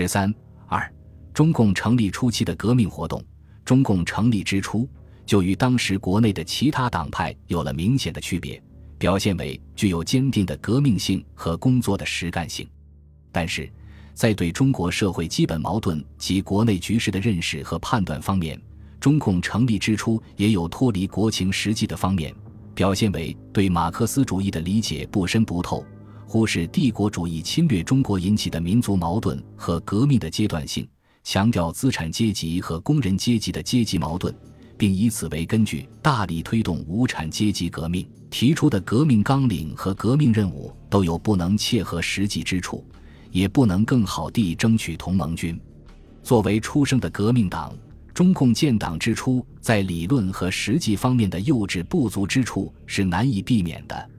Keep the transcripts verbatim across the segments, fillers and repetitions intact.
十三二，中共成立初期的革命活动。中共成立之初，就与当时国内的其他党派有了明显的区别，表现为具有坚定的革命性和工作的实干性。但是，在对中国社会基本矛盾及国内局势的认识和判断方面，中共成立之初也有脱离国情实际的方面，表现为对马克思主义的理解不深不透，忽视帝国主义侵略中国引起的民族矛盾和革命的阶段性，强调资产阶级和工人阶级的阶级矛盾，并以此为根据大力推动无产阶级革命，提出的革命纲领和革命任务都有不能切合实际之处，也不能更好地争取同盟军。作为出生的革命党，中共建党之初在理论和实际方面的幼稚不足之处是难以避免的，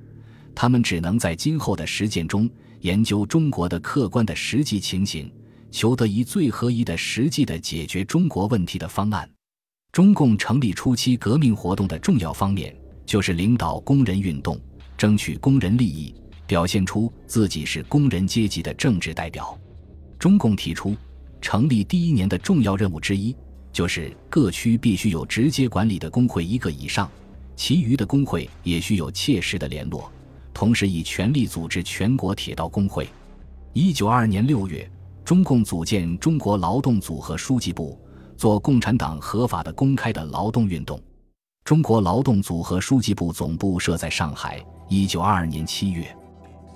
他们只能在今后的实践中研究中国的客观的实际情形，求得一最合宜的实际的解决中国问题的方案。中共成立初期革命活动的重要方面就是领导工人运动，争取工人利益，表现出自己是工人阶级的政治代表。中共提出，成立第一年的重要任务之一，就是各区必须有直接管理的工会一个以上，其余的工会也需有切实的联络，同时以全力组织全国铁道工会。一九二二年六月，中共组建中国劳动组和书记部，做共产党合法的公开的劳动运动。中国劳动组和书记部总部设在上海。一九二二年七月，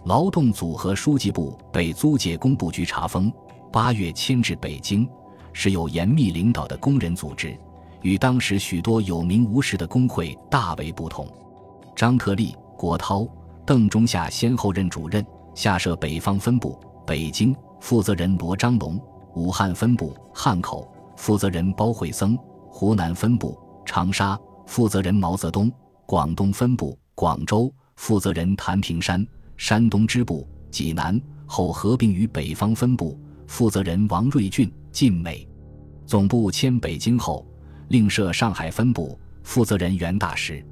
劳动组和书记部被租界工部局查封，八月迁至北京，是有严密领导的工人组织，与当时许多有名无实的工会大为不同。张特立、郭涛、邓中夏先后任主任，下设北方分部北京，负责人罗章龙；武汉分部汉口，负责人包惠僧；湖南分部长沙，负责人毛泽东；广东分部广州，负责人谭平山；山东支部济南，后合并于北方分部，负责人王瑞俊、靳美。总部迁北京后，另设上海分部，负责人袁大石。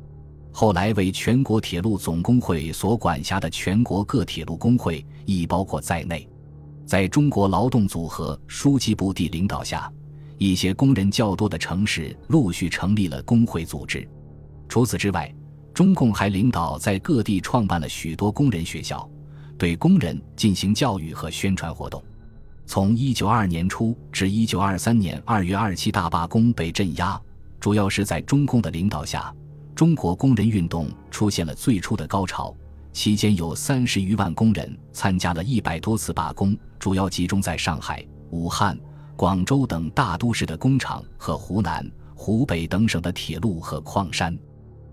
后来为全国铁路总工会所管辖的全国各铁路工会亦包括在内。在中国劳动组和书记部的领导下，一些工人较多的城市陆续成立了工会组织。除此之外，中共还领导在各地创办了许多工人学校，对工人进行教育和宣传活动。从一九二二年初至一九二三年二月二十七，大罢工被镇压，主要是在中共的领导下，中国工人运动出现了最初的高潮。期间有三十余万工人参加了一百多次罢工，主要集中在上海、武汉、广州等大都市的工厂和湖南、湖北等省的铁路和矿山。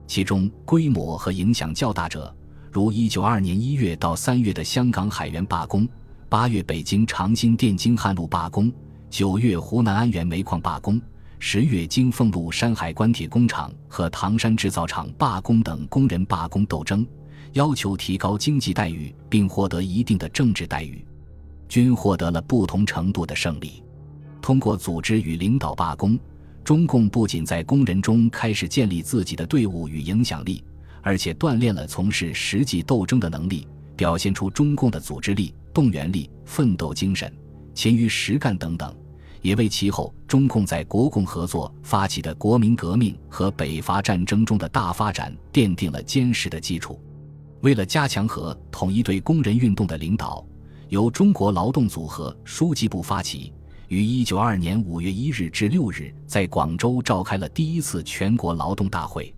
其中规模和影响较大者，如一九二二年一月到三月的香港海员罢工，八月北京长兴电京汉路罢工，九月湖南安源煤矿罢工，十月京凤路山海关铁工厂和唐山制造厂罢工等工人罢工斗争，要求提高经济待遇并获得一定的政治待遇，均获得了不同程度的胜利。通过组织与领导罢工，中共不仅在工人中开始建立自己的队伍与影响力，而且锻炼了从事实际斗争的能力，表现出中共的组织力、动员力、奋斗精神、勤于实干等等，也为其后中共在国共合作发起的国民革命和北伐战争中的大发展奠定了坚实的基础。为了加强和统一对工人运动的领导，由中国劳动组和书记部发起，于一九二二年五月一日至六日在广州召开了第一次全国劳动大会。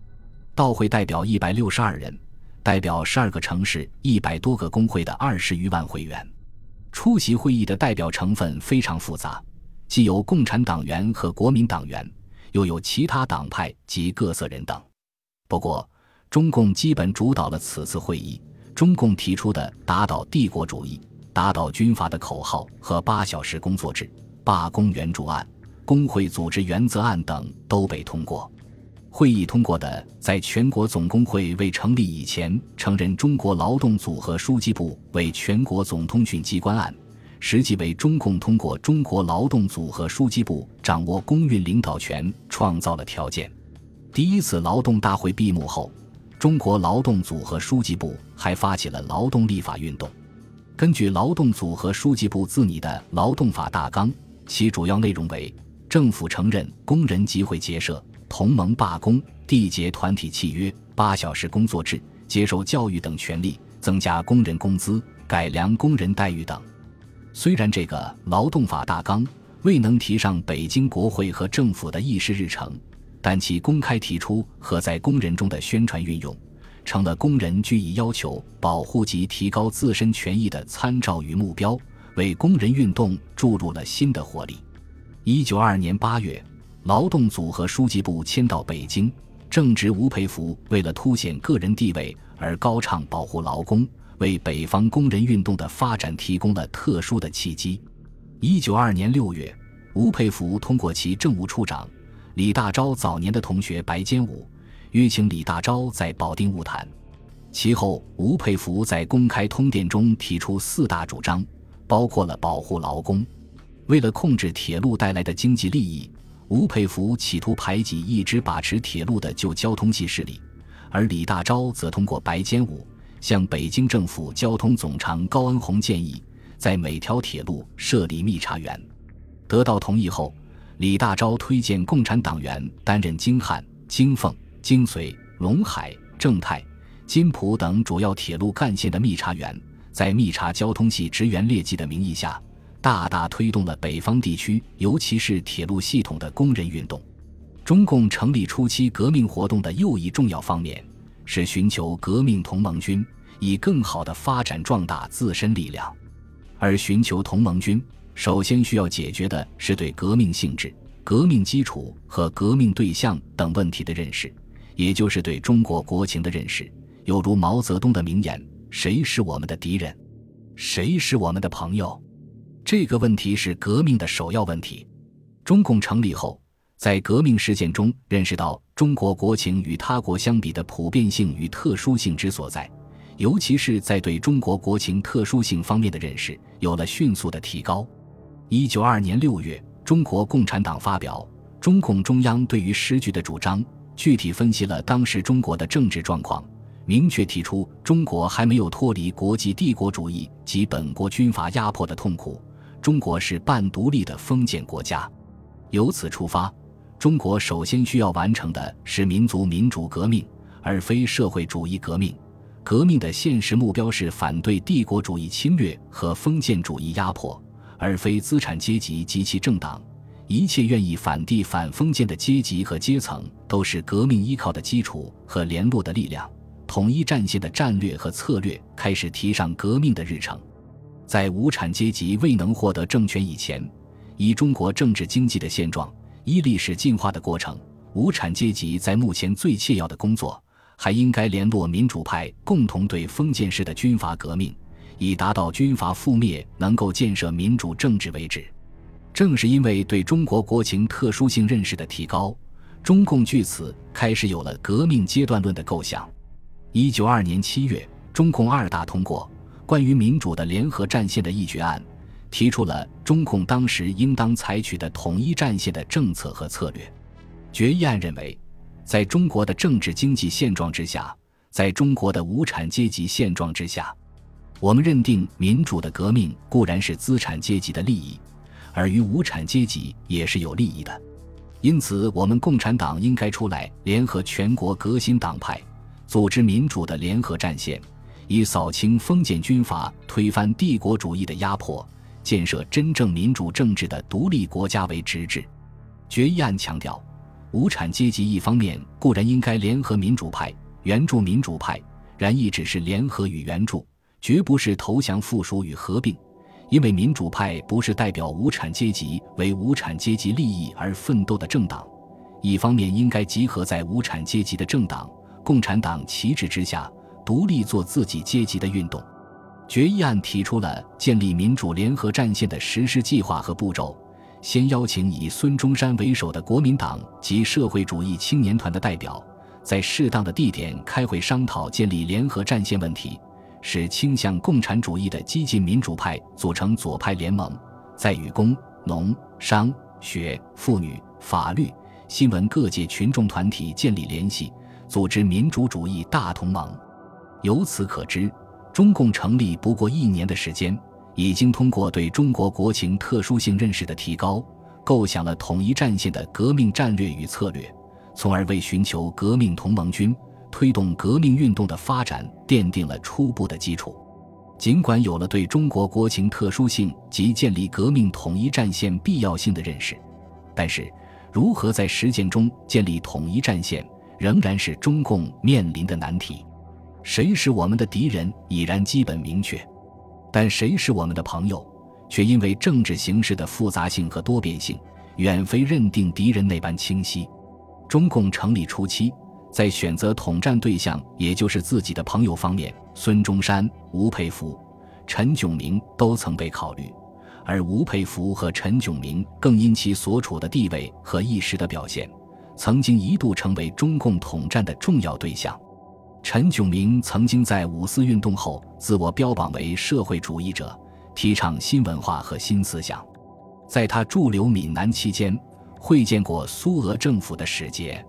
到会代表一百六十二人，代表十二个城市一百多个工会的二十余万会员。出席会议的代表成分非常复杂，既有共产党员和国民党员，又有其他党派及各色人等。不过，中共基本主导了此次会议。中共提出的打倒帝国主义、打倒军阀的口号和八小时工作制、罢工援助案、工会组织原则案等都被通过。会议通过的在全国总工会未成立以前承认中国劳动组和书记部为全国总通讯机关案，实际为中共通过中国劳动组和书记部掌握工运领导权创造了条件。第一次劳动大会闭幕后，中国劳动组和书记部还发起了劳动立法运动。根据劳动组和书记部自拟的劳动法大纲，其主要内容为：政府承认工人集会结社、同盟罢工、缔结团体契约、八小时工作制、接受教育等权利，增加工人工资、改良工人待遇等。虽然这个劳动法大纲未能提上北京国会和政府的议事日程，但其公开提出和在工人中的宣传运用，成了工人据以要求保护及提高自身权益的参照与目标，为工人运动注入了新的活力。一九二二年八月，劳动组和书记部迁到北京，正值吴培孚为了凸显个人地位而高唱保护劳工，为北方工人运动的发展提供了特殊的契机。一九二二年六月，吴培孚通过其政务处长李大钊早年的同学白坚武，约请李大钊在保定晤谈。其后，吴培孚在公开通电中提出四大主张，包括了保护劳工。为了控制铁路带来的经济利益，吴培孚企图排挤一直把持铁路的旧交通系势力，而李大钊则通过白坚武向北京政府交通总长高恩洪建议，在每条铁路设立密查员。得到同意后，李大钊推荐共产党员担任京汉、京凤、京绥、陇海、正太、津浦等主要铁路干线的密查员，在密查交通系职员劣迹的名义下，大大推动了北方地区尤其是铁路系统的工人运动。中共成立初期革命活动的又一重要方面是寻求革命同盟军，以更好地发展壮大自身力量。而寻求同盟军首先需要解决的是对革命性质、革命基础和革命对象等问题的认识，也就是对中国国情的认识。有如毛泽东的名言：谁是我们的敌人？谁是我们的朋友？这个问题是革命的首要问题。中共成立后，在革命实践中认识到中国国情与他国相比的普遍性与特殊性之所在，尤其是在对中国国情特殊性方面的认识有了迅速的提高。一九二二年六月，中国共产党发表《中共中央对于时局的主张》，具体分析了当时中国的政治状况，明确提出中国还没有脱离国际帝国主义及本国军阀压迫的痛苦，中国是半独立的封建国家。由此出发，中国首先需要完成的是民族民主革命，而非社会主义革命。革命的现实目标是反对帝国主义侵略和封建主义压迫，而非资产阶级及其政党。一切愿意反帝反封建的阶级和阶层都是革命依靠的基础和联络的力量。统一战线的战略和策略开始提上革命的日程。在无产阶级未能获得政权以前，以中国政治经济的现状，依历史进化的过程，无产阶级在目前最切要的工作，还应该联络民主派共同对封建式的军阀革命，以达到军阀覆灭、能够建设民主政治为止。正是因为对中国国情特殊性认识的提高，中共据此开始有了革命阶段论的构想。一九二二年七月，中共二大通过关于民主的联合战线的议决案，提出了中共当时应当采取的统一战线的政策和策略。决议案认为，在中国的政治经济现状之下，在中国的无产阶级现状之下，我们认定民主的革命固然是资产阶级的利益，而于无产阶级也是有利益的。因此，我们共产党应该出来联合全国革新党派，组织民主的联合战线，以扫清封建军阀、推翻帝国主义的压迫，建设真正民主政治的独立国家为直至。决议案强调，无产阶级一方面固然应该联合民主派、援助民主派，然亦只是联合与援助，绝不是投降附属与合并，因为民主派不是代表无产阶级为无产阶级利益而奋斗的政党。一方面应该集合在无产阶级的政党共产党旗帜之下，独立做自己阶级的运动。决议案提出了建立民主联合战线的实施计划和步骤，先邀请以孙中山为首的国民党及社会主义青年团的代表，在适当的地点开会商讨建立联合战线问题，使倾向共产主义的激进民主派组成左派联盟，在与工、农、商、学、妇女、法律、新闻各界群众团体建立联系，组织民主主义大同盟。由此可知，中共成立不过一年的时间，已经通过对中国国情特殊性认识的提高，构想了统一战线的革命战略与策略，从而为寻求革命同盟军、推动革命运动的发展奠定了初步的基础。尽管有了对中国国情特殊性及建立革命统一战线必要性的认识，但是如何在实践中建立统一战线，仍然是中共面临的难题。谁是我们的敌人已然基本明确，但谁是我们的朋友，却因为政治形势的复杂性和多变性，远非认定敌人那般清晰。中共成立初期，在选择统战对象，也就是自己的朋友方面，孙中山、吴佩孚、陈炯明都曾被考虑，而吴佩孚和陈炯明更因其所处的地位和一时的表现，曾经一度成为中共统战的重要对象。陈炯明曾经在五四运动后自我标榜为社会主义者，提倡新文化和新思想。在他驻留闽南期间，会见过苏俄政府的使节。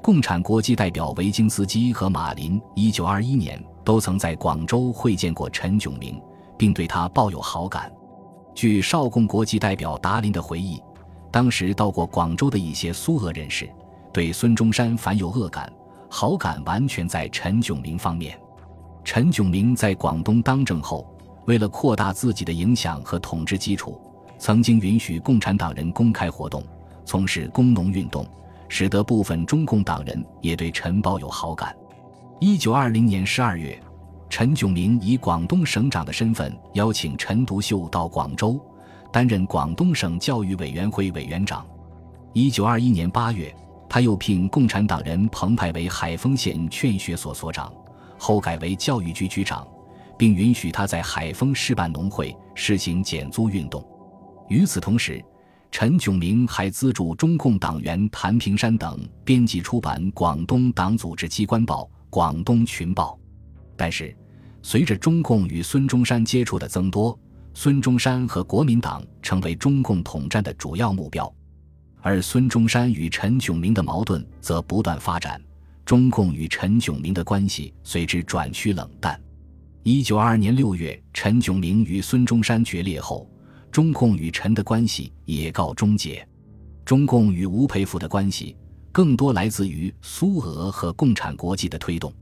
共产国际代表维京斯基和马林一九二一年都曾在广州会见过陈炯明，并对他抱有好感。据邵共国际代表达林的回忆，当时到过广州的一些苏俄人士对孙中山反有恶感，好感完全在陈炯明方面。陈炯明在广东当政后，为了扩大自己的影响和统治基础，曾经允许共产党人公开活动，从事工农运动，使得部分中共党人也对陈抱有好感。一九二零年十二月，陈炯明以广东省长的身份邀请陈独秀到广州，担任广东省教育委员会委员长。一九二一年八月，他又聘共产党人彭湃为海丰县劝学所所长，后改为教育局局长，并允许他在海丰市办农会，实行减租运动。与此同时，陈炯明还资助中共党员谭平山等编辑出版《广东党组织机关报》《广东群报》。但是，随着中共与孙中山接触的增多，孙中山和国民党成为中共统战的主要目标，而孙中山与陈炯明的矛盾则不断发展，中共与陈炯明的关系随之转趋冷淡。一九二二年六月，陈炯明与孙中山决裂后，中共与陈的关系也告终结。中共与吴佩孚的关系更多来自于苏俄和共产国际的推动。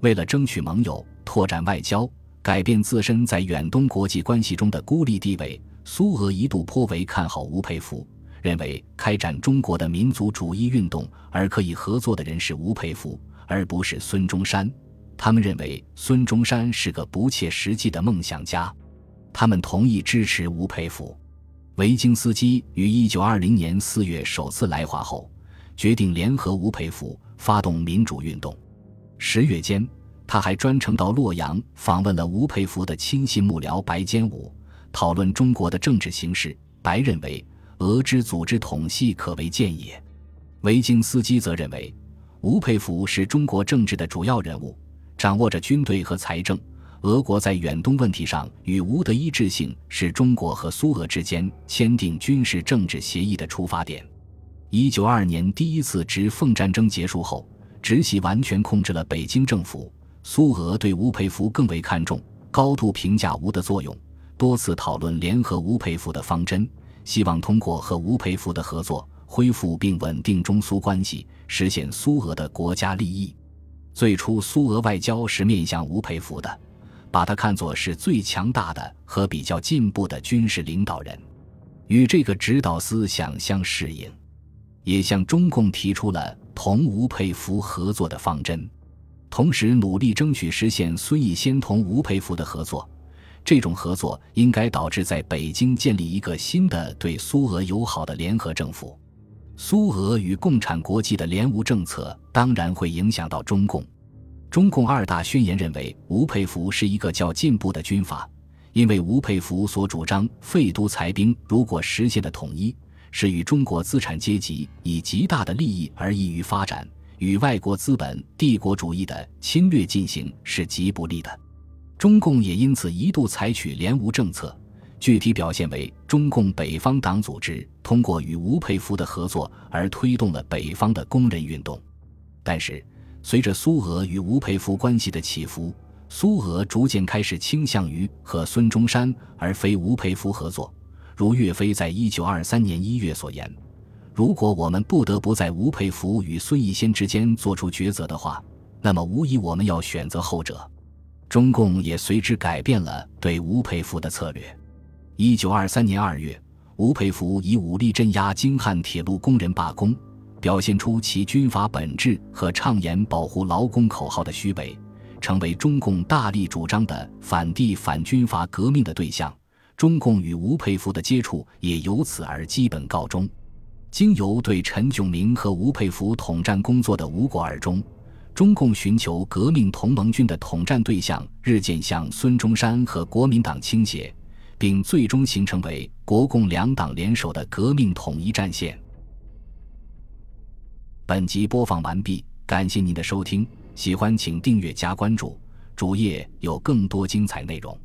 为了争取盟友，拓展外交，改变自身在远东国际关系中的孤立地位，苏俄一度颇为看好吴佩孚，认为开展中国的民族主义运动而可以合作的人是吴佩孚，而不是孙中山。他们认为孙中山是个不切实际的梦想家，他们同意支持吴佩孚。维京斯基于一九二零年四月首次来华后，决定联合吴佩孚发动民主运动。十月间，他还专程到洛阳访问了吴佩孚的亲信幕僚白坚武，讨论中国的政治形势。白认为俄之组织统系可为建也，维京斯基则认为吴佩孚是中国政治的主要人物，掌握着军队和财政，俄国在远东问题上与吴的一致性是中国和苏俄之间签订军事政治协议的出发点。一九二二年第一次直奉战争结束后，直系完全控制了北京政府，苏俄对吴佩孚更为看重，高度评价吴的作用，多次讨论联合吴佩孚的方针，希望通过和吴佩孚的合作恢复并稳定中苏关系，实现苏俄的国家利益。最初苏俄外交是面向吴佩孚的，把他看作是最强大的和比较进步的军事领导人，与这个指导思想相适应，也向中共提出了同吴佩孚合作的方针，同时努力争取实现孙逸仙同吴佩孚的合作。这种合作应该导致在北京建立一个新的对苏俄友好的联合政府。苏俄与共产国际的联吴政策当然会影响到中共。中共二大宣言认为吴佩孚是一个较进步的军阀，因为吴佩孚所主张废都裁兵如果实现的统一，是与中国资产阶级以极大的利益而易于发展，与外国资本帝国主义的侵略进行是极不利的。中共也因此一度采取联吴政策，具体表现为中共北方党组织通过与吴佩孚的合作而推动了北方的工人运动。但是，随着苏俄与吴佩孚关系的起伏，苏俄逐渐开始倾向于和孙中山而非吴佩孚合作，如岳飞在一九二三年一月所言，如果我们不得不在吴佩孚与孙逸仙之间做出抉择的话，那么无疑我们要选择后者。中共也随之改变了对吴佩孚的策略。一九二三年二月，吴佩孚以武力镇压京汉铁路工人罢工，表现出其军阀本质和倡言保护劳工口号的虚伪，成为中共大力主张的反帝反军阀革命的对象。中共与吴佩孚的接触也由此而基本告终。经由对陈炯明和吴佩孚统战工作的无果而终，中共寻求革命同盟军的统战对象日渐向孙中山和国民党倾斜，并最终形成为国共两党联手的革命统一战线。本集播放完毕，感谢您的收听，喜欢请订阅加关注，主页有更多精彩内容。